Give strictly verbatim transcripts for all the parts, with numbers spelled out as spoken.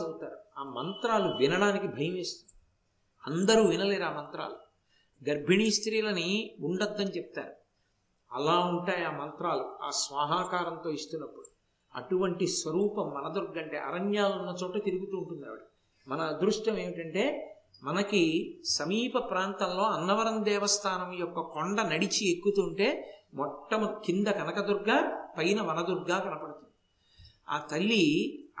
చదువుతారు. ఆ మంత్రాలు వినడానికి భయం వేస్తుంది. అందరూ వినలేరు ఆ మంత్రాలు. గర్భిణీ స్త్రీలని ఉండొద్దని చెప్తారు. అలా ఉంటాయి ఆ మంత్రాలు ఆ స్వాహాకారంతో ఇస్తున్నప్పుడు. అటువంటి స్వరూపం మనదుర్గంటే అరణ్యాలు ఉన్న చోట తిరుగుతూ ఉంటుంది ఆవిడ. మన అదృష్టం ఏమిటంటే మనకి సమీప ప్రాంతంలో అన్నవరం దేవస్థానం యొక్క కొండ నడిచి ఎక్కుతుంటే మొట్టమొదటి కింద కనకదుర్గ, పైన వనదుర్గ కనపడుతుంది. ఆ తల్లి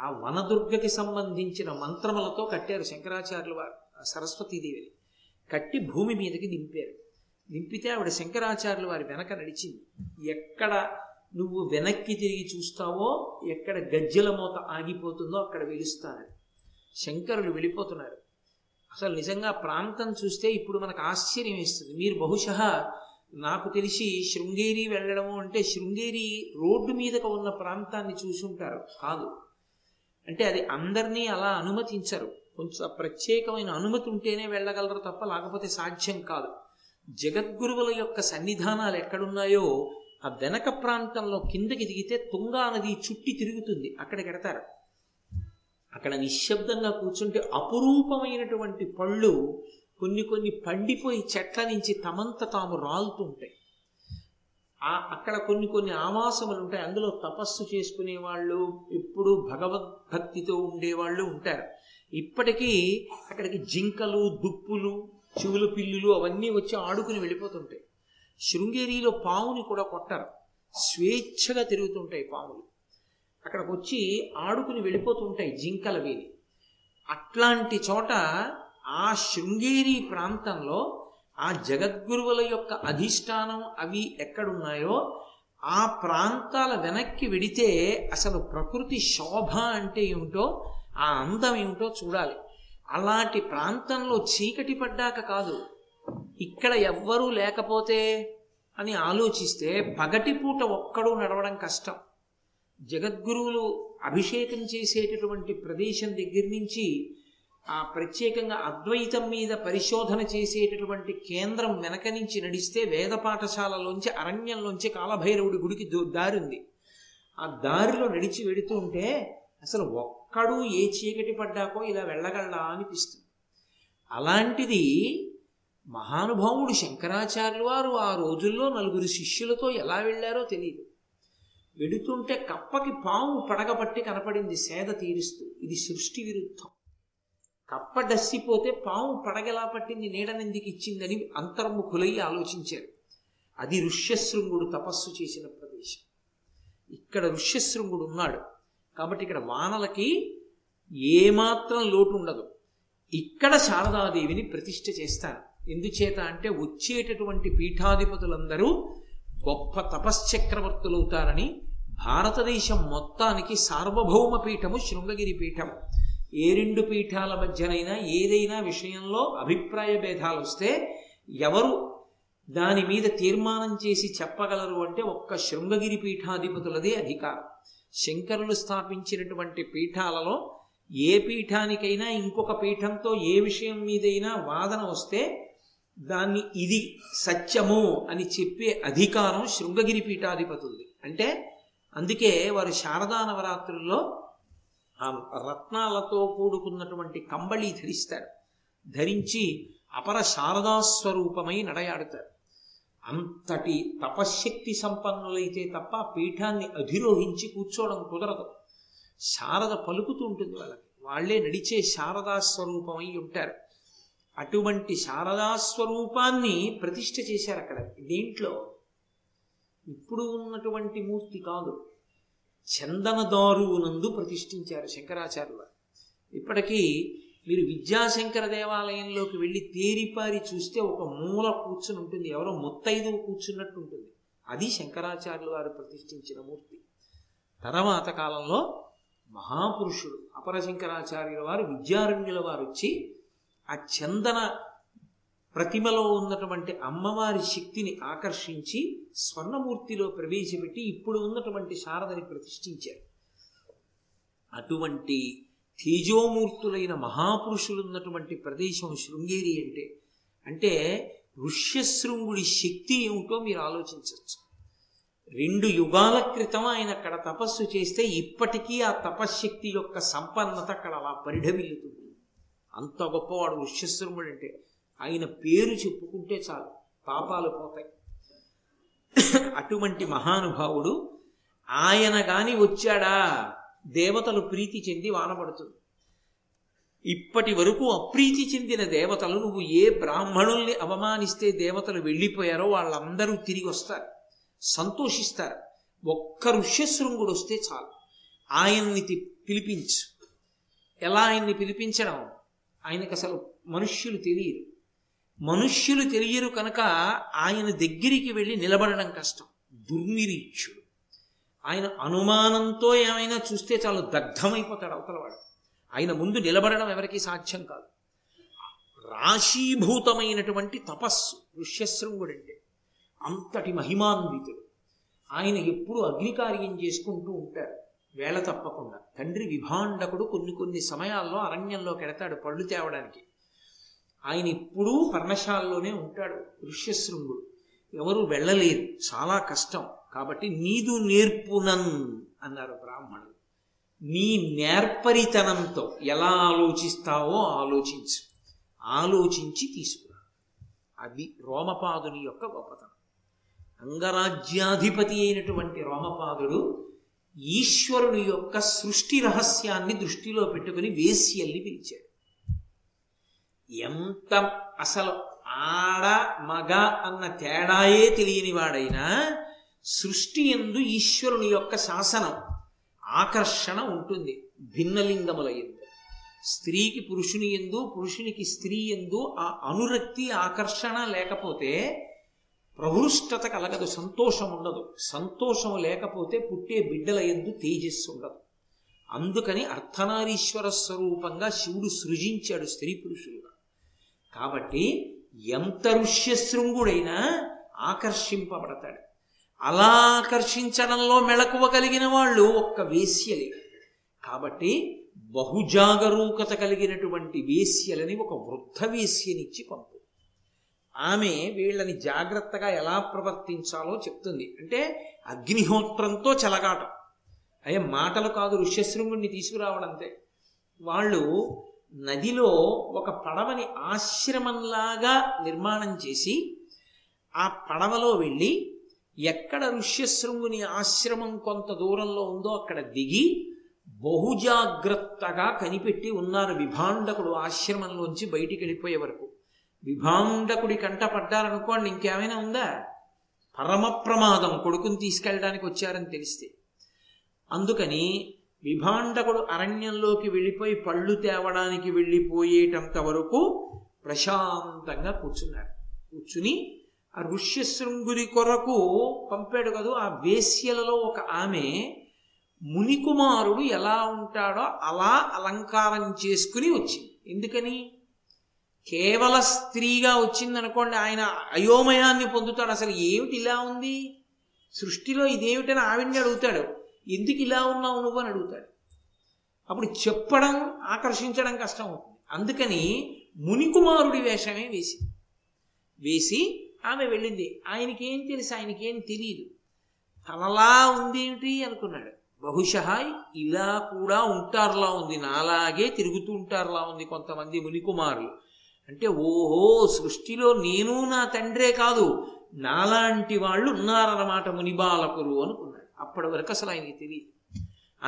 ఆ వనదుర్గకి సంబంధించిన మంత్రములతో కట్టారు శంకరాచార్యులు వారు సరస్వతీదేవిని. కట్టి భూమి మీదకి దింపారు. దింపితే ఆవిడ శంకరాచార్యులు వారి వెనక నడిచింది. ఎక్కడ నువ్వు వెనక్కి తిరిగి చూస్తావో, ఎక్కడ గజ్జల మోత ఆగిపోతుందో అక్కడ వెలుస్తాను. శంకరులు వెళ్ళిపోతున్నారు. అసలు నిజంగా ప్రాంతం చూస్తే ఇప్పుడు మనకు ఆశ్చర్యం వేస్తుంది. మీరు బహుశః నాకు తెలిసి శృంగేరి వెళ్ళడము అంటే శృంగేరి రోడ్డు మీదకు ఉన్న ప్రాంతాన్ని చూసి ఉంటారు. కాదు అంటే అది అందరినీ అలా అనుమతించరు. కొంచెం ప్రత్యేకమైన అనుమతి ఉంటేనే వెళ్ళగలరు తప్ప లేకపోతే సాధ్యం కాదు. జగద్గురువుల యొక్క సన్నిధానాలు ఎక్కడున్నాయో ఆ వెనక ప్రాంతంలో కిందకి దిగితే తుంగా నది చుట్టి తిరుగుతుంది. అక్కడ కడతారు. అక్కడ నిశ్శబ్దంగా కూర్చుంటే అపురూపమైనటువంటి పళ్ళు కొన్ని కొన్ని పండిపోయి చెట్ల నుంచి తమంత తాము రాలుతూ ఉంటాయి. ఆ అక్కడ కొన్ని కొన్ని ఆవాసములు ఉంటాయి. అందులో తపస్సు చేసుకునేవాళ్ళు, ఎప్పుడు భగవద్భక్తితో ఉండేవాళ్ళు ఉంటారు. ఇప్పటికీ అక్కడికి జింకలు, దుప్పులు, చెవుల పిల్లులు అవన్నీ వచ్చి ఆడుకుని వెళ్ళిపోతుంటాయి. శృంగేరిలో పావుని కూడా కొట్టారు. స్వేచ్ఛగా తిరుగుతుంటాయి పాములు. అక్కడికి వచ్చి ఆడుకుని వెళ్ళిపోతుంటాయి జింకల వీని. అట్లాంటి చోట ఆ శృంగేరి ప్రాంతంలో ఆ జగద్గురువుల యొక్క అధిష్టానం అవి ఎక్కడున్నాయో ఆ ప్రాంతాల వెనక్కి వెడితే అసలు ప్రకృతి శోభ అంటే ఏమిటో, ఆ అందం ఏమిటో చూడాలి. అలాంటి ప్రాంతంలో చీకటి పడ్డాక కాదు, ఇక్కడ ఎవ్వరూ లేకపోతే అని ఆలోచిస్తే పగటిపూట ఒక్కడూ నడవడం కష్టం. జగద్గురువులు అభిషేకం చేసేటటువంటి ప్రదేశం దగ్గర నుంచి ఆ ప్రత్యేకంగా అద్వైతం మీద పరిశోధన చేసేటటువంటి కేంద్రం వెనక నుంచి నడిస్తే వేద పాఠశాలలోంచి, అరణ్యంలోంచి కాలభైరవుడి గుడికి దారి ఉంది. ఆ దారిలో నడిచి వెడుతూ ఉంటే అసలు ఒక్కడూ ఏ చీకటి పడ్డాకో ఇలా వెళ్ళగలడా అనిపిస్తుంది. అలాంటిది మహానుభావుడు శంకరాచార్యులు వారు ఆ రోజుల్లో నలుగురు శిష్యులతో ఎలా వెళ్ళారో తెలియదు. వెడుతుంటే కప్పకి పాము పడగబట్టి కనపడింది సేద తీరుస్తూ. ఇది సృష్టి విరుద్ధం. కప్ప డస్సిపోతే పాము పడగలా పట్టింది, నీడనెందుకు ఇచ్చిందని అంతర్ముఖులై ఆలోచించారు. అది ఋష్యశృంగుడు తపస్సు చేసిన ప్రదేశం. ఇక్కడ ఋష్యశృంగుడు ఉన్నాడు కాబట్టి ఇక్కడ వానలకి ఏమాత్రం లోటు ఉండదు. ఇక్కడ శారదాదేవిని ప్రతిష్ఠ చేస్తాను. ఎందుచేత అంటే వచ్చేటటువంటి పీఠాధిపతులందరూ గొప్ప తపశ్చక్రవర్తులవుతారని. భారతదేశం మొత్తానికి సార్వభౌమ పీఠము శృంగగిరి పీఠము. ఏ రెండు పీఠాల మధ్యనైనా ఏదైనా విషయంలో అభిప్రాయ భేదాలు వస్తే ఎవరు దాని మీద తీర్మానం చేసి చెప్పగలరు అంటే ఒక్క శృంగగిరి పీఠాధిపతులదే అధికారం. శంకరులు స్థాపించినటువంటి పీఠాలలో ఏ పీఠానికైనా ఇంకొక పీఠంతో ఏ విషయం మీదైనా వాదన వస్తే దాన్ని ఇది సత్యము అని చెప్పే అధికారం శృంగగిరి పీఠాధిపతులది. అంటే అందుకే వారు శారదా నవరాత్రుల్లో ఆ రత్నాలతో కూడుకున్నటువంటి కంబళి ధరిస్తారు. ధరించి అపర శారదాస్వరూపమై నడయాడుతారు. అంతటి తపశ్శక్తి సంపన్నులైతే తప్ప పీఠాన్ని అధిరోహించి కూర్చోవడం కుదరదు. శారద పలుకుతూ ఉంటుంది వాళ్ళకి. వాళ్లే నడిచే శారదాస్వరూపమై ఉంటారు. అటువంటి శారదాస్వరూపాన్ని ప్రతిష్ఠ చేశారు అక్కడ. దీంట్లో ఇప్పుడు ఉన్నటువంటి మూర్తి కాదు, చందనదారునందు ప్రతిష్ఠించారు శంకరాచార్యులు. ఇప్పటికీ మీరు విద్యాశంకర దేవాలయంలోకి వెళ్ళి తేరిపారి చూస్తే ఒక మూల కూర్చుని ఉంటుంది, ఎవరో ముత్తైదు కూర్చున్నట్టు ఉంటుంది. అది శంకరాచార్యులు వారు ప్రతిష్ఠించిన మూర్తి. తర్వాత కాలంలో మహాపురుషుడు అపర శంకరాచార్యుల వారు, విద్యారణ్యుల వారు వచ్చి ఆ చందన ప్రతిమలో ఉన్నటువంటి అమ్మవారి శక్తిని ఆకర్షించి స్వర్ణమూర్తిలో ప్రవేశపెట్టి ఇప్పుడు ఉన్నటువంటి శారదని ప్రతిష్ఠించారు. అటువంటి తేజోమూర్తులైన మహాపురుషులు ఉన్నటువంటి ప్రదేశం శృంగేరి అంటే అంటే ఋష్యశృంగుడి శక్తి ఏమిటో మీరు ఆలోచించవచ్చు. రెండు యుగాల క్రితం ఆయన అక్కడ తపస్సు చేస్తే ఇప్పటికీ ఆ తపశ్శక్తి యొక్క సంపన్నత అక్కడ అలా పరిఢమిల్లుతుంది. అంత గొప్పవాడు ఋష్యశృంగుడు అంటే. ఆయన పేరు చెప్పుకుంటే చాలు పాపాలు పోతాయి. అటువంటి మహానుభావుడు ఆయన గాని వచ్చాడా దేవతలు ప్రీతి చెంది వానబడుతుంది. ఇప్పటి వరకు అప్రీతి చెందిన దేవతలు, నువ్వు ఏ బ్రాహ్మణుల్ని అవమానిస్తే దేవతలు వెళ్ళిపోయారో వాళ్ళందరూ తిరిగి వస్తారు, సంతోషిస్తారు. ఒక్క ఋష్యశృంగుడు వస్తే చాలు. ఆయన్ని పిలిపించు. ఎలా ఆయన్ని పిలిపించడం? ఆయనకు అసలు మనుష్యులు తెలియరు. మనుష్యులు తెలియరు కనుక ఆయన దగ్గరికి వెళ్ళి నిలబడడం కష్టం. దుర్నిరీక్షుడు. ఆయన అనుమానంతో ఏమైనా చూస్తే చాలు దగ్ధమైపోతాడు అవతలవాడు. ఆయన ముందు నిలబడడం ఎవరికీ సాధ్యం కాదు. రాశీభూతమైనటువంటి తపస్సు ఋష్యశృంగుడు అంటే. అంతటి మహిమాన్వితుడు. ఆయన ఎప్పుడు అగ్నికార్యం చేసుకుంటూ ఉంటారు వేళ తప్పకుండా. తండ్రి విభాండకుడు కొన్ని కొన్ని సమయాల్లో అరణ్యంలో కెడతాడు పళ్ళు తేవడానికి. ఆయన ఎప్పుడూ పర్ణశాలలోనే ఉంటాడు ఋష్యశృంగుడు. ఎవరు వెళ్ళలేరు, చాలా కష్టం. కాబట్టి నీదు నేర్పునన్ అన్నారు బ్రాహ్మణులు. నీ నేర్పరితనంతో ఎలా ఆలోచిస్తావో ఆలోచించు, ఆలోచించి తీసుకురా. అది రోమపాదుని యొక్క గొప్పతనం. అంగరాజ్యాధిపతి అయినటువంటి రోమపాదుడు ఈశ్వరుని యొక్క సృష్టి రహస్యాన్ని దృష్టిలో పెట్టుకుని వేశ్యల్ని పిలిచాడు. ఎంత అసలు ఆడ మగ అన్న తేడాయే తెలియని వాడైనా సృష్టి యందు ఈశ్వరుని యొక్క శాసనం, ఆకర్షణ ఉంటుంది. భిన్నలింగముల యందు, స్త్రీకి పురుషుని యందు, పురుషునికి స్త్రీ యందు ఆ అనురక్తి, ఆకర్షణ లేకపోతే ప్రహృష్టత కలగదు, సంతోషం ఉండదు. సంతోషం లేకపోతే పుట్టే బిడ్డల యందు తేజస్సు ఉండదు. అందుకని అర్ధనారీశ్వర స్వరూపంగా శివుడు సృజించాడు స్త్రీ పురుషులుగా. కాబట్టి ఎంత ఋష్యశృంగుడైనా ఆకర్షింపబడతాడు. అలా ఆకర్షించడంలో మెళకువ కలిగిన వాళ్ళు ఒక్క వేశ్యలే. కాబట్టి బహుజాగరూకత కలిగినటువంటి వేశ్యలని ఒక వృద్ధ వేశ్యనిచ్చి పంపు. ఆమె వీళ్ళని జాగ్రత్తగా ఎలా ప్రవర్తించాలో చెప్తుంది. అంటే అగ్నిహోత్రంతో చెలగాటం. అయ్యే మాటలు కాదు ఋష్యశృంగుణ్ణి తీసుకురావడంతే. వాళ్ళు నదిలో ఒక పడవని ఆశ్రమంలాగా నిర్మాణం చేసి ఆ పడవలో వెళ్ళి ఎక్కడ ఋష్యశృంగుని ఆశ్రమం కొంత దూరంలో ఉందో అక్కడ దిగి బహుజాగ్రత్తగా కనిపెట్టి ఉన్నారు విభాండకుడు ఆశ్రమంలోంచి బయటికి వెళ్ళిపోయే వరకు. విభాండకుడి కంట పడ్డారనుకోండి ఇంకేమైనా ఉందా? పరమ ప్రమాదం, కొడుకుని తీసుకెళ్ళడానికి వచ్చారని తెలిస్తే. అందుకని విభాండకుడు అరణ్యంలోకి వెళ్ళిపోయి పళ్ళు తేవడానికి వెళ్ళిపోయేటంత వరకు ప్రశాంతంగా కూర్చున్నారు. కూర్చుని ఆ ఋష్యశృంగుడి కొరకు పంపాడు కదూ ఆ వేశ్యలలో ఒక ఆమె, మునికుమారుడు ఎలా ఉంటాడో అలా అలంకారం చేసుకుని వచ్చింది. ఎందుకని? కేవల స్త్రీగా వచ్చిందనుకోండి ఆయన అయోమయాన్ని పొందుతాడు. అసలు ఏమిటి ఇలా ఉంది సృష్టిలో, ఇదేమిటని ఆవిడ్ని అడుగుతాడు. ఎందుకు ఇలా ఉన్నావు నువ్వు అని అడుగుతాడు. అప్పుడు చెప్పడం, ఆకర్షించడం కష్టం అవుతుంది. అందుకని మునికుమారుడి వేషమే వేసి వేసి ఆమె వెళ్ళింది. ఆయనకేం తెలుసు? ఆయనకేం తెలియదు. తనలా ఉందేమిటి అనుకున్నాడు. బహుశా ఇలా కూడా ఉంటారులా ఉంది, నాలాగే తిరుగుతూ ఉంటారులా ఉంది కొంతమంది మునికుమారులు అంటే. ఓహో, సృష్టిలో నేను నా తండ్రే కాదు, నాలాంటి వాళ్ళు ఉన్నారన్నమాట మునిబాలకులు అనుకున్నాడు. అప్పటి వరకు అసలు ఆయనకి తెలియదు.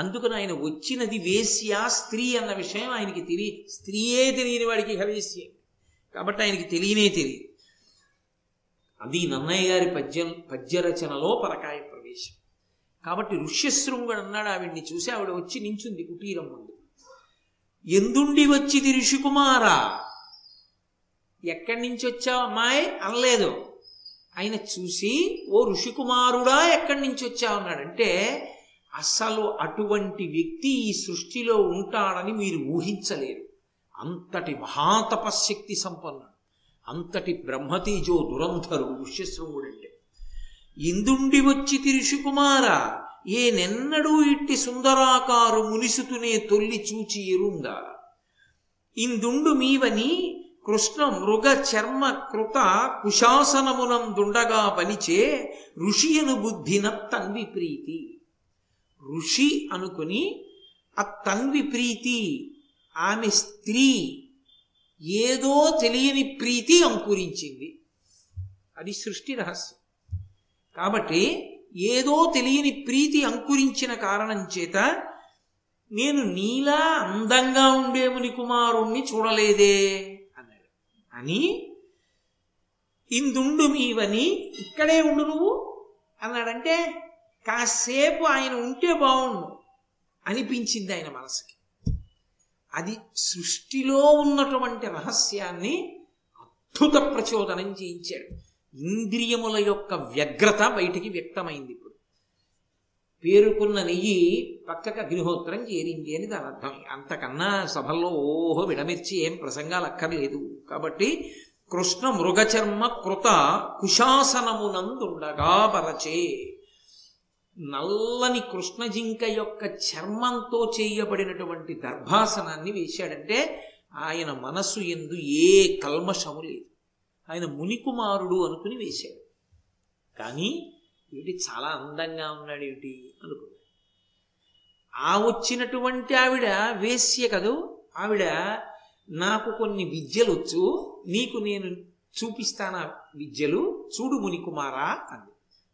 అందుకని ఆయన వచ్చినది వేశ్యా స్త్రీ అన్న విషయం ఆయనకి తెలియదు. స్త్రీయే తెలియని వాడికి హవేశ్య కాబట్టి ఆయనకి తెలియనే తెలియదు. అది నన్నయ్య గారి పద్యం పద్య రచనలో పరకాయ ప్రవేశం. కాబట్టి ఋష్యశృంగుడు అన్నాడు ఆవిడ్ని చూసి. ఆవిడ వచ్చి నించుంది కుటీరం ముందు. ఎందుండి వచ్చిది ఋషికుమారా, ఎక్కడి నుంచి వచ్చావు అమ్మాయి అనలేదు. ఆయన చూసి ఓ ఋషికుమారుడా ఎక్కడి నుంచి వచ్చావు అన్నాడు. అంటే అసలు అటువంటి వ్యక్తి ఈ సృష్టిలో ఉంటాడని మీరు ఊహించలేరు. అంతటి మహాతపశక్తి సంపన్నుడు, అంతటి బ్రహ్మతేజో దురంధరు ఋష్యశృంగుడు అంటే. ఇందుండి వచ్చి తిరుషుకుమార, ఏ నెన్నడూ ఇట్టి సుందరాకారు మునిసుతునే తొల్లి చూచి ఎరుందా, ఇందుండు మీవని కృష్ణ మృగ చర్మ కృత కుశాసనమునందుండగా పలిచే ఋషి అను బుద్ధిన తన్వి ప్రీతి. ఋషి అనుకుని ఆ తన్వి ప్రీతి, ఆమె స్త్రీ, ఏదో తెలియని ప్రీతి అంకురించింది. అది సృష్టి రహస్యం. కాబట్టి ఏదో తెలియని ప్రీతి అంకురించిన కారణం చేత నేను నీలా అందంగా ఉండే మునికుమారుణ్ణి చూడలేదే అన్నాడు. అని ఇందుండు మీవని ఇక్కడే ఉండు నువ్వు అన్నాడంటే కాసేపు ఆయన ఉంటే బాగుండు అనిపించింది ఆయన మనసుకి. అది సృష్టిలో ఉన్నటువంటి రహస్యాన్ని అద్భుత ప్రచోదనం చేయించాడు. ఇంద్రియముల యొక్క వ్యగ్రత బయటికి వ్యక్తమైంది. ఇప్పుడు పేరుకున్న నెయ్యి పక్కకు అగ్నిహోత్రం చేరింది అని దాని అర్థం. అంతకన్నా సభల్లో ఓహో విడమిర్చి ఏం ప్రసంగాలు అక్కర్లేదు. కాబట్టి కృష్ణ మృగచర్మ కృత కుశాసనమునందుండగా బరచే, నల్లని కృష్ణ జింక యొక్క చర్మంతో చేయబడినటువంటి దర్భాసనాన్ని వేశాడంటే ఆయన మనస్సు యందు ఏ కల్మషము లేదు. ఆయన మునికుమారుడు అనుకుని వేశాడు. కానీ ఏమిటి చాలా అందంగా ఉన్నాడు ఏమిటి అనుకున్నాడు. ఆ వచ్చినటువంటి ఆవిడ వేశ్య కదూ, ఆవిడ నాకు కొన్ని విద్యలు వచ్చు, నీకు నేను చూపిస్తానా విద్యలు, చూడు మునికుమారా అంది.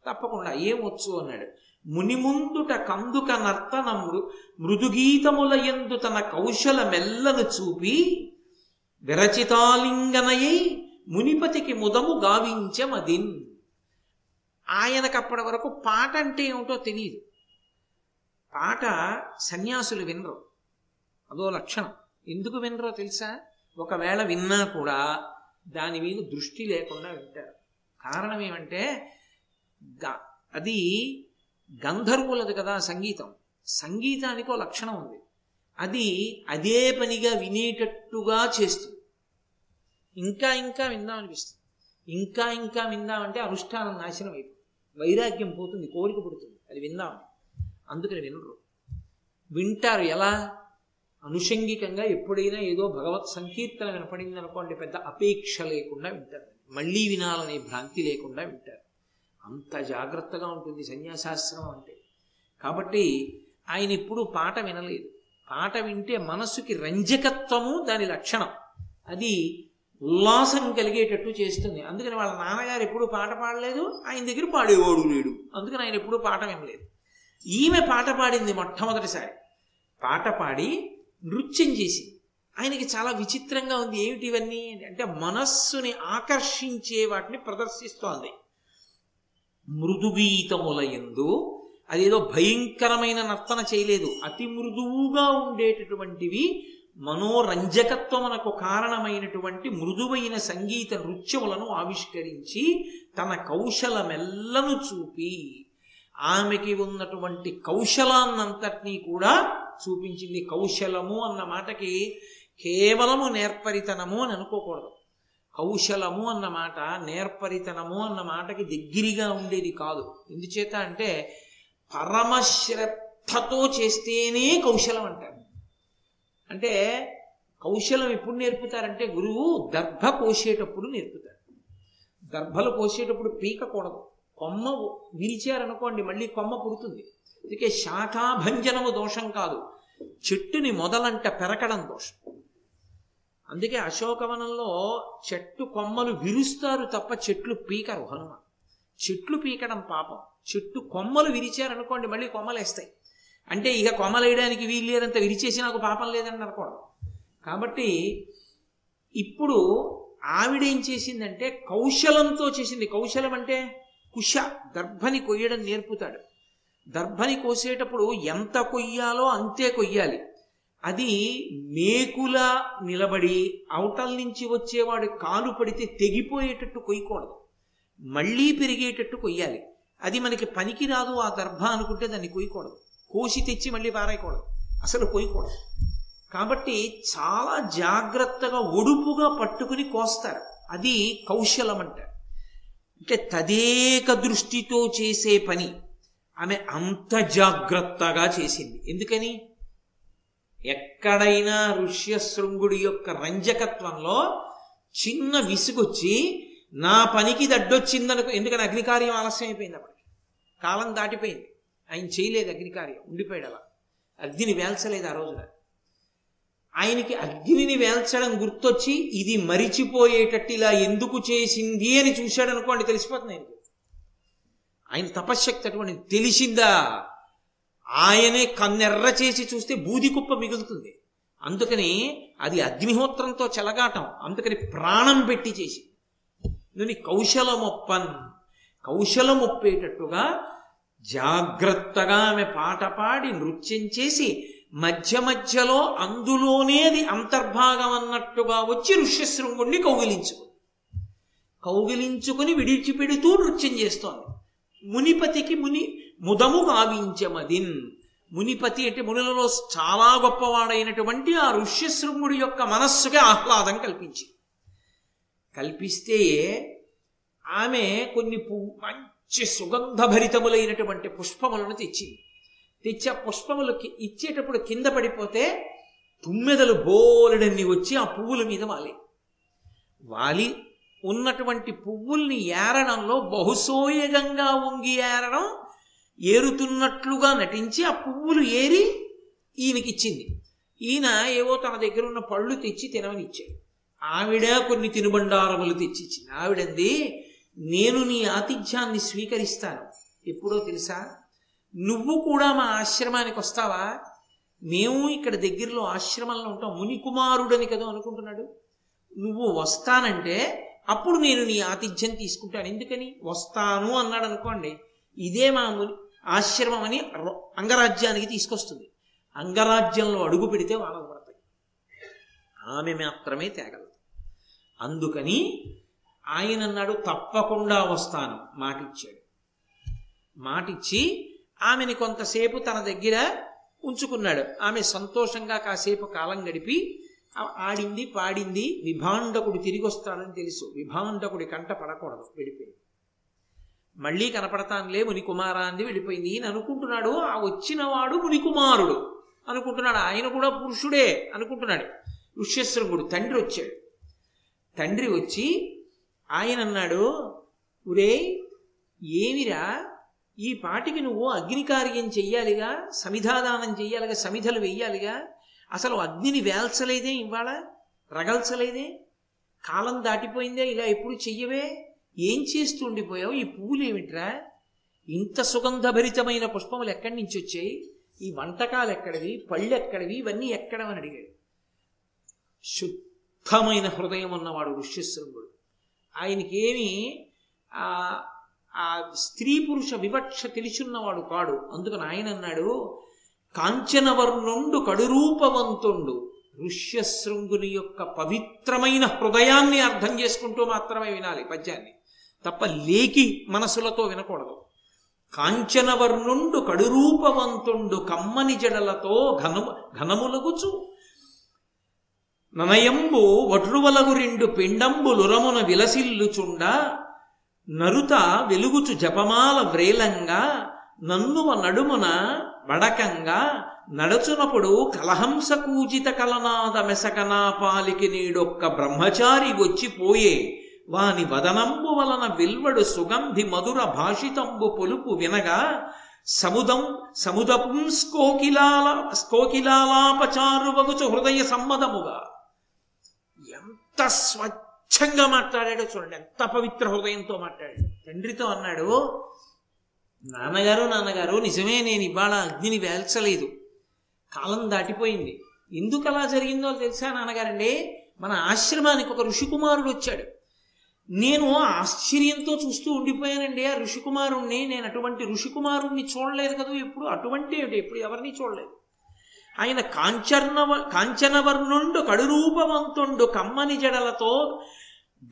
తప్పకుండా ఏమొచ్చు అన్నాడు. మునిముందుట కందుక నర్తన మృ మృదుగీతముల యందు తన కౌశల మెల్లను చూపి విరచితాలింగనయ్యి మునిపతికి ముదము గావించమదిన్. ఆయనకు అప్పటి వరకు పాట అంటే ఏమిటో తెలియదు. పాట సన్యాసులు వినరు, అదో లక్షణం. ఎందుకు వినరో తెలుసా? ఒకవేళ విన్నా కూడా దాని మీద దృష్టి లేకుండా వింటారు. కారణం ఏమంటే అది గంధర్వులది కదా సంగీతం. సంగీతానికి ఒక లక్షణం ఉంది, అది అదే పనిగా వినేటట్టుగా చేస్తుంది. ఇంకా ఇంకా విందాం అనిపిస్తుంది. ఇంకా ఇంకా విందామంటే అనుష్ఠానం నాశనం అయిపోతుంది, వైరాగ్యం పోతుంది, కోరిక పుడుతుంది. అది విందామని అందుకని వినరు. వింటారు ఎలా? అనుషంగికంగా ఎప్పుడైనా ఏదో భగవత్ సంకీర్తన వినపడింది అనుకోండి, పెద్ద అపేక్ష లేకుండా వింటారు, మళ్ళీ వినాలనే భ్రాంతి లేకుండా వింటారు. అంత జాగ్రత్తగా ఉంటుంది సన్యాసాశ్రమం అంటే. కాబట్టి ఆయన ఎప్పుడూ పాట వినలేదు. పాట వింటే మనస్సుకి రంజకత్వము దాని లక్షణం, అది ఉల్లాసం కలిగేటట్టు చేస్తుంది. అందుకని వాళ్ళ నాన్నగారు ఎప్పుడూ పాట పాడలేదు, ఆయన దగ్గర పాడేవాడు లేడు, అందుకని ఆయన ఎప్పుడూ పాట వినలేదు. ఈమె పాట పాడింది మొట్టమొదటిసారి. పాట పాడి నృత్యం చేసింది. ఆయనకి చాలా విచిత్రంగా ఉంది, ఏమిటి ఇవన్నీ అంటే మనస్సుని ఆకర్షించే వాటిని ప్రదర్శిస్తోంది. మృదుగీతములయందు అదేదో భయంకరమైన నర్తన చేయలేదు, అతి మృదువుగా ఉండేటటువంటివి మనోరంజకత్వమునకు కారణమైనటువంటి మృదువైన సంగీత నృత్యములను ఆవిష్కరించి తన కౌశలమెల్లను చూపి ఆమెకి ఉన్నటువంటి కౌశలాన్నంతటినీ కూడా చూపించింది. కౌశలము అన్న మాటకి కేవలము నేర్పరితనము అని అనుకోకూడదు. కౌశలము అన్నమాట నేర్పరితనము అన్న మాటకి దగ్గరగా ఉండేది కాదు. ఎందుచేత అంటే పరమశ్రద్ధతో చేస్తేనే కౌశలం అంటారు. అంటే కౌశలం ఎప్పుడు నేర్పుతారంటే గురువు దర్భ కోసేటప్పుడు నేర్పుతారు. దర్భలు కోసేటప్పుడు పీకకూడదు. కొమ్మ విరిచారనుకోండి మళ్ళీ కొమ్మ పుడుతుంది. అందుకే శాఖాభంజనము దోషం కాదు, చెట్టుని మొదలంట పెరకడం దోషం. అందుకే అశోకవనంలో చెట్టు కొమ్మలు విరుస్తారు తప్ప చెట్లు పీకరు హనుమ. చెట్లు పీకడం పాపం. చెట్టు కొమ్మలు విరిచారనుకోండి మళ్ళీ కొమ్మలు వేస్తాయి. అంటే ఇక కొమ్మలు వేయడానికి వీలు లేదంత విరిచేసి నాకు పాపం లేదని అనుకోవడం. కాబట్టి ఇప్పుడు ఆవిడేం చేసిందంటే కౌశలంతో చేసింది. కౌశలం అంటే కుశ, దర్భని కొయ్యడం నేర్పుతాడు. దర్భని కోసేటప్పుడు ఎంత కొయ్యాలో అంతే కొయ్యాలి. అది మేకులా నిలబడి అవతల నుంచి వచ్చేవాడు కాలు పడితే తెగిపోయేటట్టు కొయ్యకూడదు, మళ్ళీ పెరిగేటట్టు కొయ్యాలి. అది మనకి పనికి రాదు ఆ దర్భ అనుకుంటే దాన్ని కొయ్యకూడదు. కోసి తెచ్చి మళ్ళీ పారాయకూడదు, అసలు కొయ్యకూడదు. కాబట్టి చాలా జాగ్రత్తగా ఒడుపుగా పట్టుకుని కోస్తారు. అది కౌశలం అంటారు. అంటే తదేక దృష్టితో చేసే పని ఆమె అంత జాగ్రత్తగా చేసింది. ఎందుకని? ఎక్కడైనా ఋష్యశృంగుడి యొక్క రంజకత్వంలో చిన్న విసుగొచ్చి నా పనికి దడ్డొచ్చిందనుకో. ఎందుకంటే అగ్నికార్యం ఆలస్యం అయిపోయింది, అప్పటికి కాలం దాటిపోయింది, ఆయన చేయలేదు అగ్నికార్యం, ఉండిపోయాడు అలా. అగ్నిని వేల్చలేదు ఆ రోజున. ఆయనకి అగ్నిని వేల్చడం గుర్తొచ్చి ఇది మరిచిపోయేటట్టు ఇలా ఎందుకు చేసింది అని చూశాడు అనుకోండి, తెలిసిపోతుంది ఆయనకి. ఆయన తపశ్శక్తి అటువంటి తెలిసిందా. ఆయనే కన్నెర్ర చేసి చూస్తే బూది కుప్ప మిగులుతుంది. అందుకని అది అగ్నిహోత్రంతో చెలగాటం. అందుకని ప్రాణం పెట్టి చేసి దీని కౌశలమొప్పన్, కౌశలమొప్పేటట్టుగా జాగ్రత్తగా ఆమె పాట పాడి నృత్యం చేసి మధ్య మధ్యలో అందులోనేది అంతర్భాగం అన్నట్టుగా వచ్చి ఋష్యశృంగుణ్ణి కౌగిలించుకు కౌగిలించుకుని విడిచిపెడుతూ నృత్యం చేస్తోంది. మునిపతికి ముని ముదము గావించమదిన్, మునిపతి అంటే మునులలో చాలా గొప్పవాడైనటువంటి ఆ ఋష్యశృంగుడి యొక్క మనస్సుకి ఆహ్లాదం కల్పించి కల్పిస్తే ఆమె కొన్ని పువ్వు మంచి సుగంధభరితములైనటువంటి పుష్పములను తెచ్చింది. తెచ్చి ఆ పుష్పములకి ఇచ్చేటప్పుడు కింద పడిపోతే తుమ్మెదలు బోలెడన్ని వచ్చి ఆ పువ్వుల మీద వాలి వాలి ఉన్నటువంటి పువ్వుల్ని ఏరడంలో బహుసోయగంగా ఉంగి ఏరడం, ఏరుతున్నట్లుగా నటించి ఆ పువ్వులు ఏరి ఈయనకిచ్చింది. ఈయన ఏవో తన దగ్గర ఉన్న పళ్ళు తెచ్చి తినమని ఇచ్చాడు. ఆవిడ కొన్ని తినుబండారములు తెచ్చిచ్చింది. ఆవిడంది, నేను నీ ఆతిథ్యాన్ని స్వీకరిస్తాను, ఎప్పుడో తెలుసా, నువ్వు కూడా మా ఆశ్రమానికి వస్తావా, మేము ఇక్కడ దగ్గరలో ఆశ్రమంలో ఉంటాం, మునికుమారుడని కదా అనుకుంటున్నాడు, నువ్వు వస్తానంటే అప్పుడు నేను నీ ఆతిథ్యం తీసుకుంటాను. ఎందుకని వస్తాను అన్నాడు అనుకోండి, ఇదే మా ముని ఆశ్రమం అని అంగరాజ్యానికి తీసుకొస్తుంది. అంగరాజ్యంలో అడుగు పెడితే వాళ్ళకు పడతాయి, ఆమె మాత్రమే తేగలదు. అందుకని ఆయన అన్నాడు తప్పకుండా వస్తాను, మాటిచ్చాడు. మాటిచ్చి ఆమెని కొంతసేపు తన దగ్గర ఉంచుకున్నాడు. ఆమె సంతోషంగా కాసేపు కాలం గడిపి ఆడింది పాడింది. విభాండకుడు తిరిగి వస్తాడని తెలుసు, విభాండకుడి కంట పడకూడదు, వెళ్ళిపోయింది. మళ్ళీ కనపడతానులే మునికుమారా అంది, వెళ్ళిపోయింది. ఈయన అనుకుంటున్నాడు ఆ వచ్చినవాడు మునికుమారుడు అనుకుంటున్నాడు, ఆయన కూడా పురుషుడే అనుకుంటున్నాడు. ఋష్యశృంగుడు తండ్రి వచ్చాడు. తండ్రి వచ్చి ఆయన అన్నాడు, ఒరే ఏమిరా ఈ పాటికి నువ్వు అగ్నికార్యం చెయ్యాలిగా, సమిధాదానం చెయ్యాలిగా, సమిధలు వెయ్యాలిగా, అసలు అగ్నిని వేల్చలేదే, ఇవాళ రగల్చలేదే, కాలం దాటిపోయిందే, ఇలా ఎప్పుడు చెయ్యవే, ఏం చేస్తుండిపోయావు, ఈ పువ్వులు ఏమిట్రా, ఇంత సుగంధభరితమైన పుష్పములు ఎక్కడి నుంచి వచ్చాయి, ఈ వంటకాలు ఎక్కడివి, పళ్ళు ఎక్కడివి, ఇవన్నీ ఎక్కడవని అడిగాడు. శుద్ధమైన హృదయం ఉన్నవాడు ఋష్యశృంగుడు. ఆయనకేమి ఆ స్త్రీ పురుష వివక్ష తెలిసిన్నవాడు కాడు. అందుకని ఆయన అన్నాడు, కాంచనవర్ణుండు కడురూపవంతుండు, ఋష్యశృంగుని యొక్క పవిత్రమైన హృదయాన్ని అర్థం చేసుకుంటూ మాత్రమే వినాలి పద్యాన్ని, తప్ప లేకి మనసులతో వినకూడదు. కాంచనవర్ణుండు కడురూపవంతుండు, కమ్మని జడలతో ఘనము ఘనములగుచు, ననయంబు వడ్రువలగు రెండు పిండంబులురమున విలసిల్లుచుండ, నరుత వెలుగుచు జపమాల వ్రేలంగా, నన్నువ నడుమున వడకంగా, నడచునప్పుడు కలహంస కూజిత కలనాద మెసకనా పాలికి నీడొక్క బ్రహ్మచారి వచ్చిపోయే, వాని వదనంబు వలన విల్వడు సుగంధి మధుర భాషితంబు పొలుపు వినగా, సముదం సముదపుం స్కోకిలాల స్కోకిలాలాపచారువగుచు హృదయ సమ్మదముగా. ఎంత స్వచ్ఛంగా మాట్లాడాడో చూడండి, ఎంత పవిత్ర హృదయంతో మాట్లాడాడు. తండ్రితో అన్నాడు, నాన్నగారు నాన్నగారు నిజమే, నేను ఇవాళ అగ్నిని వేల్చలేదు, కాలం దాటిపోయింది, ఎందుకు అలా జరిగిందో తెలుసా నాన్నగారండి, మన ఆశ్రమానికి ఒక ఋషికుమారుడు వచ్చాడు, నేను ఆశ్చర్యంతో చూస్తూ ఉండిపోయానండి ఆ ఋషికుమారుణ్ణి, నేను అటువంటి ఋషికుమారుణ్ణి చూడలేదు కదా ఎప్పుడు, అటువంటి ఎప్పుడు ఎవరిని చూడలేదు, ఆయన కాంచర్ణవ కాంచనవర్ణుండు కడురూపవంతుండు, కమ్మని జడలతో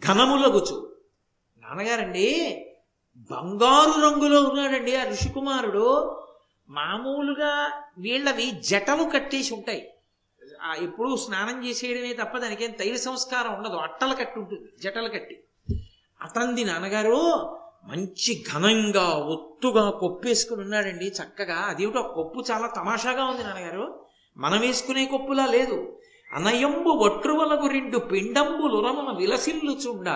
ఘనములగుచు, నాన్నగారండి బంగారు రంగులో ఉన్నాడండి ఆ ఋషికుమారుడు. మామూలుగా వీళ్ళవి జటలు కట్టేసి ఉంటాయి, ఎప్పుడూ స్నానం చేసేయడమే తప్ప దానికేం తైల సంస్కారం ఉండదు, అట్టలు కట్టి ఉంటుంది, జటలు కట్టి. అతంది నాన్నగారు మంచి ఘనంగా ఒత్తుగా కొప్పేసుకుని ఉన్నాడండి చక్కగా. అదేమిటో కొప్పు చాలా తమాషాగా ఉంది నాన్నగారు, మనం వేసుకునే కొప్పులా లేదు, ఆ అనయంబు వట్రువలకు రెండు పిండంబులురమున విలసిల్లు చూడ.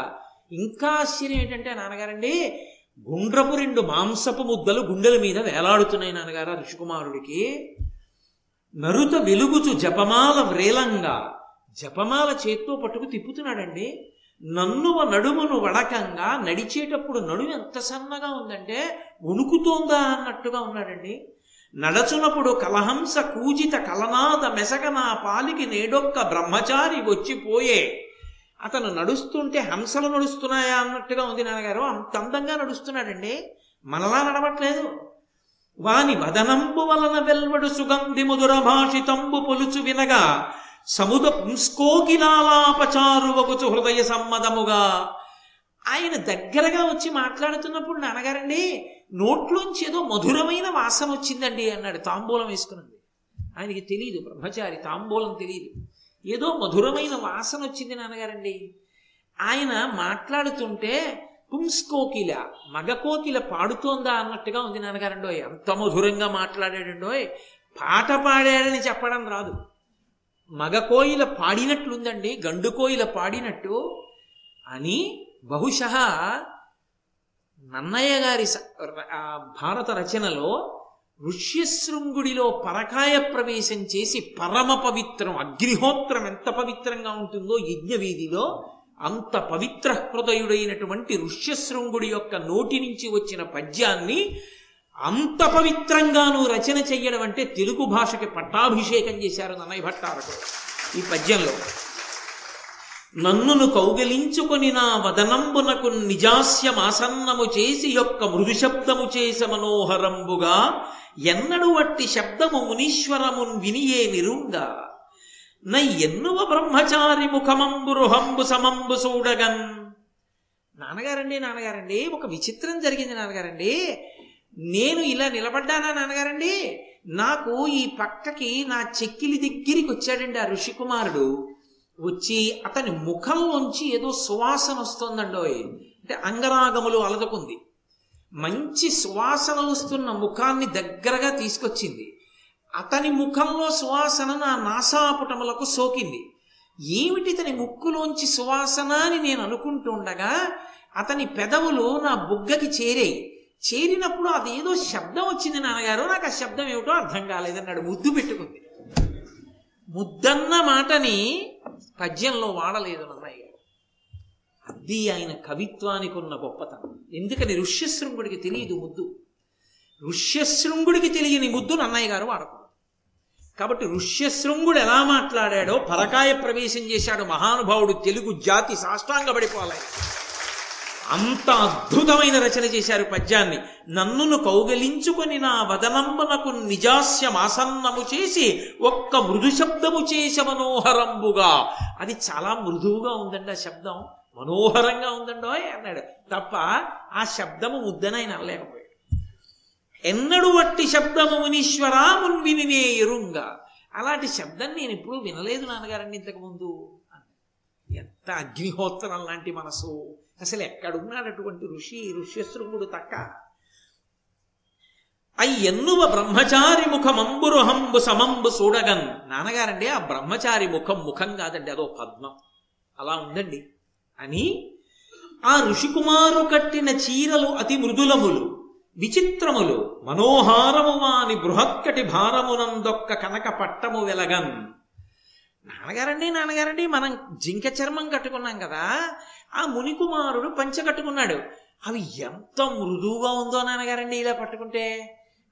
ఇంకా ఆశ్చర్యం ఏంటంటే, నాన్నగారండి గుండ్రపు రెండు మాంసపు ముద్దలు గుండెల మీద వేలాడుతున్నాయి నాన్నగారు ఋషికుమారుడికి. నరుత వెలుగుచు జపమాల వ్రేలంగా, జపమాల చేత్తో పట్టుకు తిప్పుతున్నాడండి. నన్నువ నడుమును వడకంగా, నడిచేటప్పుడు నడుము ఎంత సన్నగా ఉందంటే వణుకుతోందా అన్నట్టుగా ఉన్నాడండి. నడచునప్పుడు కలహంస కూజిత కలనాద మెసక నా పాలికి నేడొక్క బ్రహ్మచారి వచ్చిపోయే. అతను నడుస్తుంటే హంసలు నడుస్తున్నాయా అన్నట్టుగా ఉంది నాన్నగారు, అంత అందంగా నడుస్తున్నాడండి. మనలా నడవట్లేదు. వాని వదనంబు వలన వెల్వడు సుగంధి ముదుర భాషితంబు పొలుచు వినగా సముద పుంస్కోకిలాలాపచారువగుచు హృదయ సమ్మదముగా. ఆయన దగ్గరగా వచ్చి మాట్లాడుతున్నప్పుడు నాన్నగారండి నోట్లోంచి ఏదో మధురమైన వాసన వచ్చిందండి అన్నాడు. తాంబూలం వేసుకున్నది ఆయనకి తెలియదు, బ్రహ్మచారి తాంబూలం తెలియదు. ఏదో మధురమైన వాసన వచ్చింది నాన్నగారండి. ఆయన మాట్లాడుతుంటే పుంస్కోకిల, మగకోకిల పాడుతోందా అన్నట్టుగా ఉంది నాన్నగారండో. ఎంత మధురంగా మాట్లాడాడండో. పాట పాడాడని చెప్పడం రాదు, మగకోయిల పాడినట్లుందండి, గండుకోయిల పాడినట్టు అని. బహుశా నన్నయ్య గారి భారత రచనలో ఋష్యశృంగుడిలో పరకాయ ప్రవేశం చేసి పరమ పవిత్రం, అగ్నిహోత్రం ఎంత పవిత్రంగా ఉంటుందో యజ్ఞవీధిలో, అంత పవిత్ర హృదయుడైనటువంటి ఋష్యశృంగుడి యొక్క నోటి నుంచి వచ్చిన పద్యాన్ని అంత పవిత్రంగాను రచన చెయ్యడం అంటే తెలుగు భాషకి పట్టాభిషేకం చేశారు నన్నయ్య భట్టారకు ఈ పద్యంలో. నన్నును కౌగిలించుకొని నా వదనంబునకు నిజాస్యమాసన్నము చేసి యొక్క మృదు శబ్దము చేస మనోహరంబుగా ఎన్నడు వట్టి శబ్దము మునీశ్వరమున్ వినియే నిరుంగా. నయ్యన్నువ బ్రహ్మచారి ముఖమంబు రుహంబు సమంబు సూడగన్. నాన్నగారండి నాన్నగారండి ఒక విచిత్రం జరిగింది నాన్నగారండి. నేను ఇలా నిలబడ్డానా నాన్నగారండి, నాకు ఈ పక్కకి నా చెక్కిలి దగ్గరికి వచ్చాడండి ఆ ఋషికుమారుడు. వచ్చి అతని ముఖంలోంచి ఏదో సువాసన వస్తుందండోయ్, అంటే అంగరాగములు అలదుకుంది. మంచి సువాసన వస్తున్న ముఖాన్ని దగ్గరగా తీసుకొచ్చింది. అతని ముఖంలో సువాసన నా నాసాపుటములకు సోకింది. ఏమిటి ఇతని ముక్కులోంచి సువాసన అని నేను అనుకుంటుండగా అతని పెదవులు నా బుగ్గకి చేరాయి. చేరినప్పుడు అదేదో శబ్దం వచ్చింది నాన్నగారు. నాకు ఆ శబ్దం ఏమిటో అర్థం కాలేదన్నాడు. ముద్దు పెట్టుకుంది. ముద్దన్న మాటని పద్యంలో వాడలేదు నన్నయ్య గారు. అది ఆయన కవిత్వానికి ఉన్న గొప్పతనం. ఎందుకని ఋష్యశృంగుడికి తెలియదు ముద్దు. ఋష్యశృంగుడికి తెలియని ముద్దు నన్నయ్య గారు వాడకూడదు. కాబట్టి ఋష్యశృంగుడు ఎలా మాట్లాడాడో, పరకాయ ప్రవేశం చేశాడు మహానుభావుడు, తెలుగు జాతి సాష్టాంగపడిపోవాలి. అంత అద్భుతమైన రచన చేశారు పద్యాన్ని. నన్నును కౌగలించుకొని నా వదనంబనకు నిజాస్యమాసన్నము చేసి ఒక్క మృదు శబ్దము చేస మనోహరంబుగా. అది చాలా మృదువుగా ఉందండి ఆ శబ్దం, మనోహరంగా ఉందండో అన్నాడు తప్ప ఆ శబ్దము ముద్దనైన అనలేకపోయాడు. ఎన్నడు వట్టి శబ్దము మునీశ్వరా మున్వినినే ఎరుంగా. అలాంటి శబ్దం నేను ఎప్పుడూ వినలేదు నాన్నగారండి ఇంతకుముందు. ఎంత అగ్నిహోత్రం లాంటి మనసు, అసలు ఎక్కడున్నాడటువంటి ఋషి ఋష్యశృంగుడు తక్క. అయ్యన్నువ బ్రహ్మచారి ముఖమంబురు హంబు సమంబు చూడగన్. నాన్నగారండి ఆ బ్రహ్మచారి ముఖం ముఖం కాదండి, అదో పద్మం, అలా ఉందండి అని. ఆ ఋషికుమారు కట్టిన చీరలు అతి మృదులములు విచిత్రములు మనోహారము వాని బృహత్కటి భారమునందొక్క కనక పట్టము వెలగన్. నాన్నగారండి నాన్నగారండి మనం జింక చర్మం కట్టుకున్నాం కదా, ఆ మునికుమారుడు పంచ కట్టుకున్నాడు. అవి ఎంత మృదువుగా ఉందో నాన్నగారండి ఇలా పట్టుకుంటే.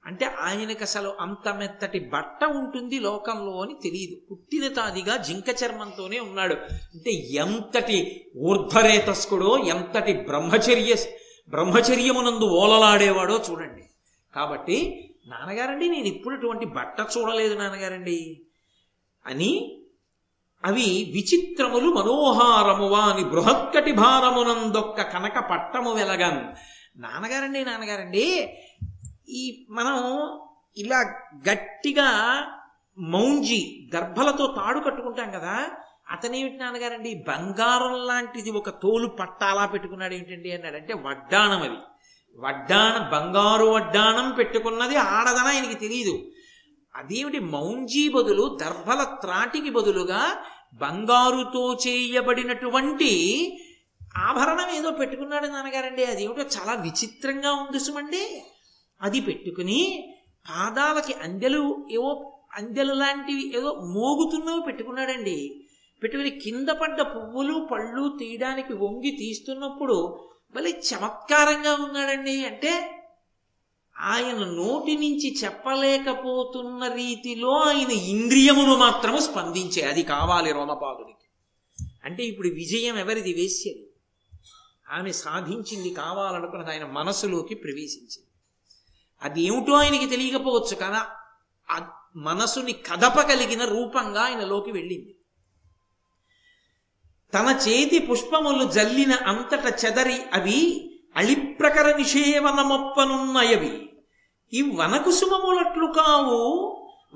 అంటే ఆయనకు అసలు అంత మెత్తటి బట్ట ఉంటుంది లోకంలో అని తెలియదు. పుట్టిన తాదిగా జింక చర్మంతోనే ఉన్నాడు. అంటే ఎంతటి ఊర్ధరేతస్కుడో, ఎంతటి బ్రహ్మచర్య బ్రహ్మచర్యమునందు ఓలలాడేవాడో చూడండి. కాబట్టి నాన్నగారండి నేను ఇప్పుడు అటువంటి బట్ట చూడలేదు నాన్నగారండి అని. అవి విచిత్రములు మనోహారము వాని బృహత్కటి భారమునందొక్క కనక పట్టము వెలగన్. నాన్నగారండి నాన్నగారండి ఈ మనం ఇలా గట్టిగా మౌంజి దర్భలతో తాడు కట్టుకుంటాం కదా, అతనేమిటి నాన్నగారండి బంగారం లాంటిది ఒక తోలు పట్టాలా పెట్టుకున్నాడు ఏమిటండి అన్నాడు. అంటే వడ్డాణం, అది వడ్డాణం, బంగారు వడ్డాణం పెట్టుకున్నది ఆడదని ఆయనకి తెలియదు. అదేమిటి మౌంజీ బదులు దర్భల త్రాటికి బదులుగా బంగారుతో చేయబడినటువంటి ఆభరణం ఏదో పెట్టుకున్నాడు నాన్నగారండి, అది ఏమిటో చాలా విచిత్రంగా ఉంది సుమండి. అది పెట్టుకుని పాదాలకి అందెలు ఏవో అందెలు లాంటివి ఏదో మోగుతున్నవి పెట్టుకున్నాడండి. పెట్టుకుని కింద పడ్డ పువ్వులు పళ్ళు తీయడానికి వంగి తీస్తున్నప్పుడు భలే చమత్కారంగా ఉన్నాడండి. అంటే ఆయన నోటి నుంచి చెప్పలేకపోతున్న రీతిలో ఆయన ఇంద్రియమును మాత్రము స్పందించే, అది కావాలి రోమపాదుడికి. అంటే ఇప్పుడు విజయం ఎవరిది? వేశ్యది. ఆమె సాధించింది కావాలనుకున్నది ఆయన మనసులోకి ప్రవేశించింది. అది ఏమిటో ఆయనకి తెలియకపోవచ్చు, కానీ ఆ మనసుని కదపగలిగిన రూపంగా ఆయనలోకి వెళ్ళింది. తన చేతి పుష్పములు జల్లిన అంతట చెదరి అవి అళిప్రకర నిషేవనమొప్పనున్నయవి, ఈ వనకుసుమములట్లు కావు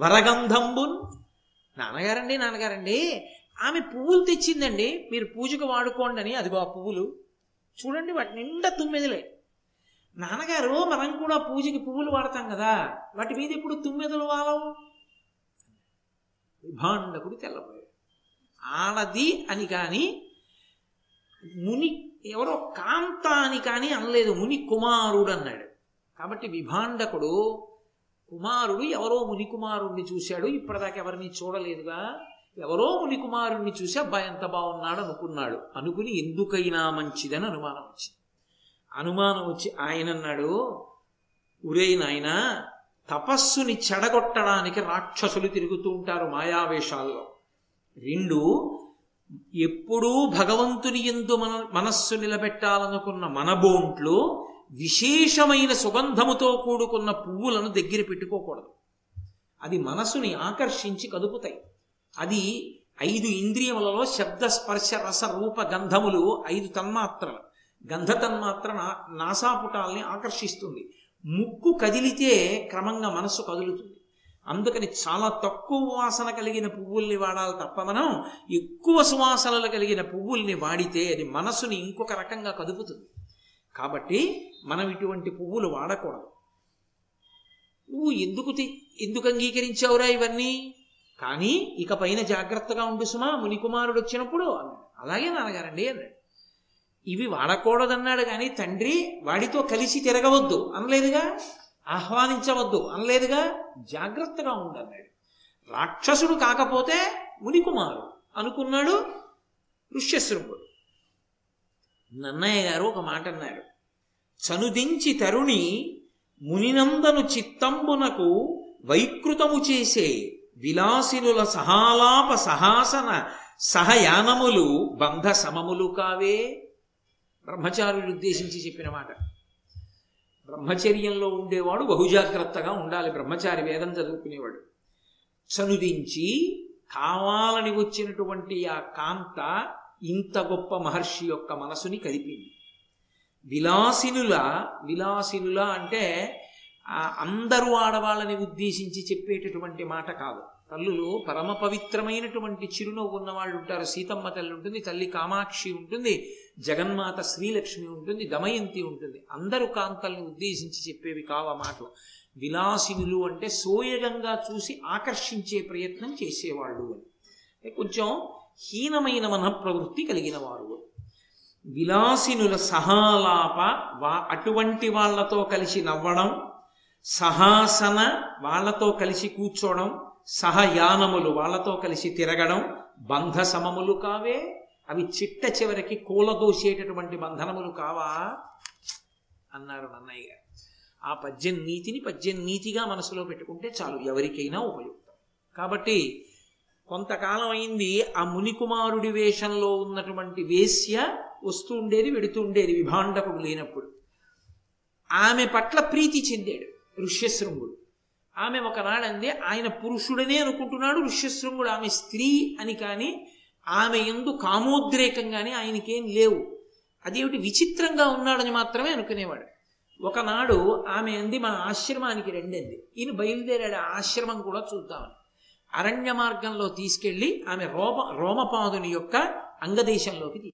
వరగంధంబున్. నాన్నగారండి నాన్నగారండి ఆమె పువ్వులు తెచ్చిందండి, మీరు పూజకు వాడుకోండి అని. అదిగో ఆ పువ్వులు చూడండి, వాటి నిండా తుమ్మెదలే. నాన్నగారు మనం కూడా పూజకి పువ్వులు వాడతాం కదా, వాటి మీద ఇప్పుడు తుమ్మెదలు వాలవు. విభాండకుడు తెల్లబోయాడు. ఆడది అని కానీ, ముని ఎవరో కాంత అని కానీ అనలేదు, ముని కుమారుడు అన్నాడు. కాబట్టి విభాండకుడు కుమారుడు ఎవరో ముని కుమారుణ్ణి చూశాడు, ఇప్పటిదాకా ఎవరిని చూడలేదుగా, ఎవరో ముని కుమారుణ్ణి చూసి అబ్బాయి ఎంత బాగున్నాడు అనుకున్నాడు. అనుకుని ఎందుకైనా మంచిదని అనుమానం వచ్చింది. అనుమానం వచ్చి ఆయన అన్నాడు, ఉరేన ఆయన తపస్సుని చెడగొట్టడానికి రాక్షసులు తిరుగుతూ ఉంటారు మాయావేషాల్లో. రెండు, ఎప్పుడూ భగవంతుని యందు మన మనస్సు నిలబెట్టాలనుకున్న మనబోంట్లు విశేషమైన సుగంధముతో కూడుకున్న పువ్వులను దగ్గర పెట్టుకోకూడదు, అది మనసుని ఆకర్షించి కదుపుతాయి. అది ఐదు ఇంద్రియములలో శబ్ద స్పర్శ రస రూప గంధములు, ఐదు తన్మాత్రలు. గంధ తన్మాత్ర నా నాసాపుటాల్ని ఆకర్షిస్తుంది, ముక్కు కదిలితే క్రమంగా మనస్సు కదులుతుంది. అందుకని చాలా తక్కువ వాసన కలిగిన పువ్వుల్ని వాడాలి తప్ప, మనం ఎక్కువ సువాసనలు కలిగిన పువ్వుల్ని వాడితే అది మనసుని ఇంకొక రకంగా కదుపుతుంది. కాబట్టి మనం ఇటువంటి పువ్వులు వాడకూడదు. నువ్వు ఎందుకు ఎందుకు అంగీకరించావురా ఇవన్నీ, కానీ ఇక పైన జాగ్రత్తగా ఉండు సుమా, మునికుమారుడు వచ్చినప్పుడు అన్నాడు. అలాగే నాన్నగారండి అన్నాడు. ఇవి వాడకూడదన్నాడు, కానీ తండ్రి వాడితో కలిసి తిరగవద్దు అనలేదుగా, ఆహ్వానించవద్దు అనలేదుగా, జాగ్రత్తగా ఉండన్నాడు. రాక్షసుడు కాకపోతే మునికుమారు అనుకున్నాడు ఋష్యశృంగుడు. నన్నయ్య గారు ఒక మాట అన్నారు, చనుదించి తరుణి మునినందను చిత్తంబునకు వైకృతము చేసే విలాసినుల సహాలాప సహాసన సహయానములు బంధ సమములు కావే. బ్రహ్మచారులు ఉద్దేశించి చెప్పిన మాట. బ్రహ్మచర్యంలో ఉండేవాడు బహుజాగ్రత్తగా ఉండాలి, బ్రహ్మచారి వేదం చదువుకునేవాడు. చనుదించి కావాలని వచ్చినటువంటి ఆ కాంత ఇంత గొప్ప మహర్షి యొక్క మనసుని కదిపింది. విలాసినుల విలాసినుల అంటే అందరూ ఆడవాళ్ళని ఉద్దేశించి చెప్పేటటువంటి మాట కాదు. తల్లులు పరమ పవిత్రమైనటువంటి చిరునవ్వు ఉన్నవాళ్ళు ఉంటారు. సీతమ్మ తల్లి ఉంటుంది, తల్లి కామాక్షి ఉంటుంది, జగన్మాత శ్రీలక్ష్మి ఉంటుంది, దమయంతి ఉంటుంది. అందరూ కాంతల్ని ఉద్దేశించి చెప్పేవి కావు మాటలు. విలాసినులు అంటే సోయగంగా చూసి ఆకర్షించే ప్రయత్నం చేసేవాళ్ళు అని, కొంచెం హీనమైన మనః ప్రవృత్తి కలిగిన వారు. విలాసినుల సహాలాప వా అటువంటి వాళ్లతో కలిసి నవ్వడం, సహాసన వాళ్లతో కలిసి కూర్చోవడం, సహయానములు వాళ్లతో కలిసి తిరగడం బంధ సమములు కావే. అవి చిట్ట చివరికి కూలదోసేటటువంటి బంధనములు కావా అన్నారు నన్నయ్య గారు. ఆ పద్యం నీతిని పద్యం నీతిగా మనసులో పెట్టుకుంటే చాలు, ఎవరికైనా ఉపయోగం. కాబట్టి కొంతకాలం అయింది ఆ మునికుమారుడి వేషంలో ఉన్నటువంటి వేశ్య వస్తూ ఉండేది, వెడుతూ ఉండేది విభాండకుడు లేనప్పుడు. ఆమె పట్ల ప్రీతి చెందాడు ఋష్యశృంగుడు. ఆమె ఒకనాడు అంది, ఆయన పురుషుడనే అనుకుంటున్నాడు ఋష్యశృంగుడు, ఆమె స్త్రీ అని కానీ ఆమె ఎందు కామోద్రేకం కానీ ఆయనకేం లేవు, అదేమిటి విచిత్రంగా ఉన్నాడని మాత్రమే అనుకునేవాడు. ఒకనాడు ఆమె అంది, మన ఆశ్రమానికి రండి అంది. ఈయన బయలుదేరాడు, ఆశ్రమం కూడా చూద్దామని. అరణ్య మార్గంలో తీసుకెళ్ళి ఆమె రోమ రోమపాదుని యొక్క అంగదేశంలోకి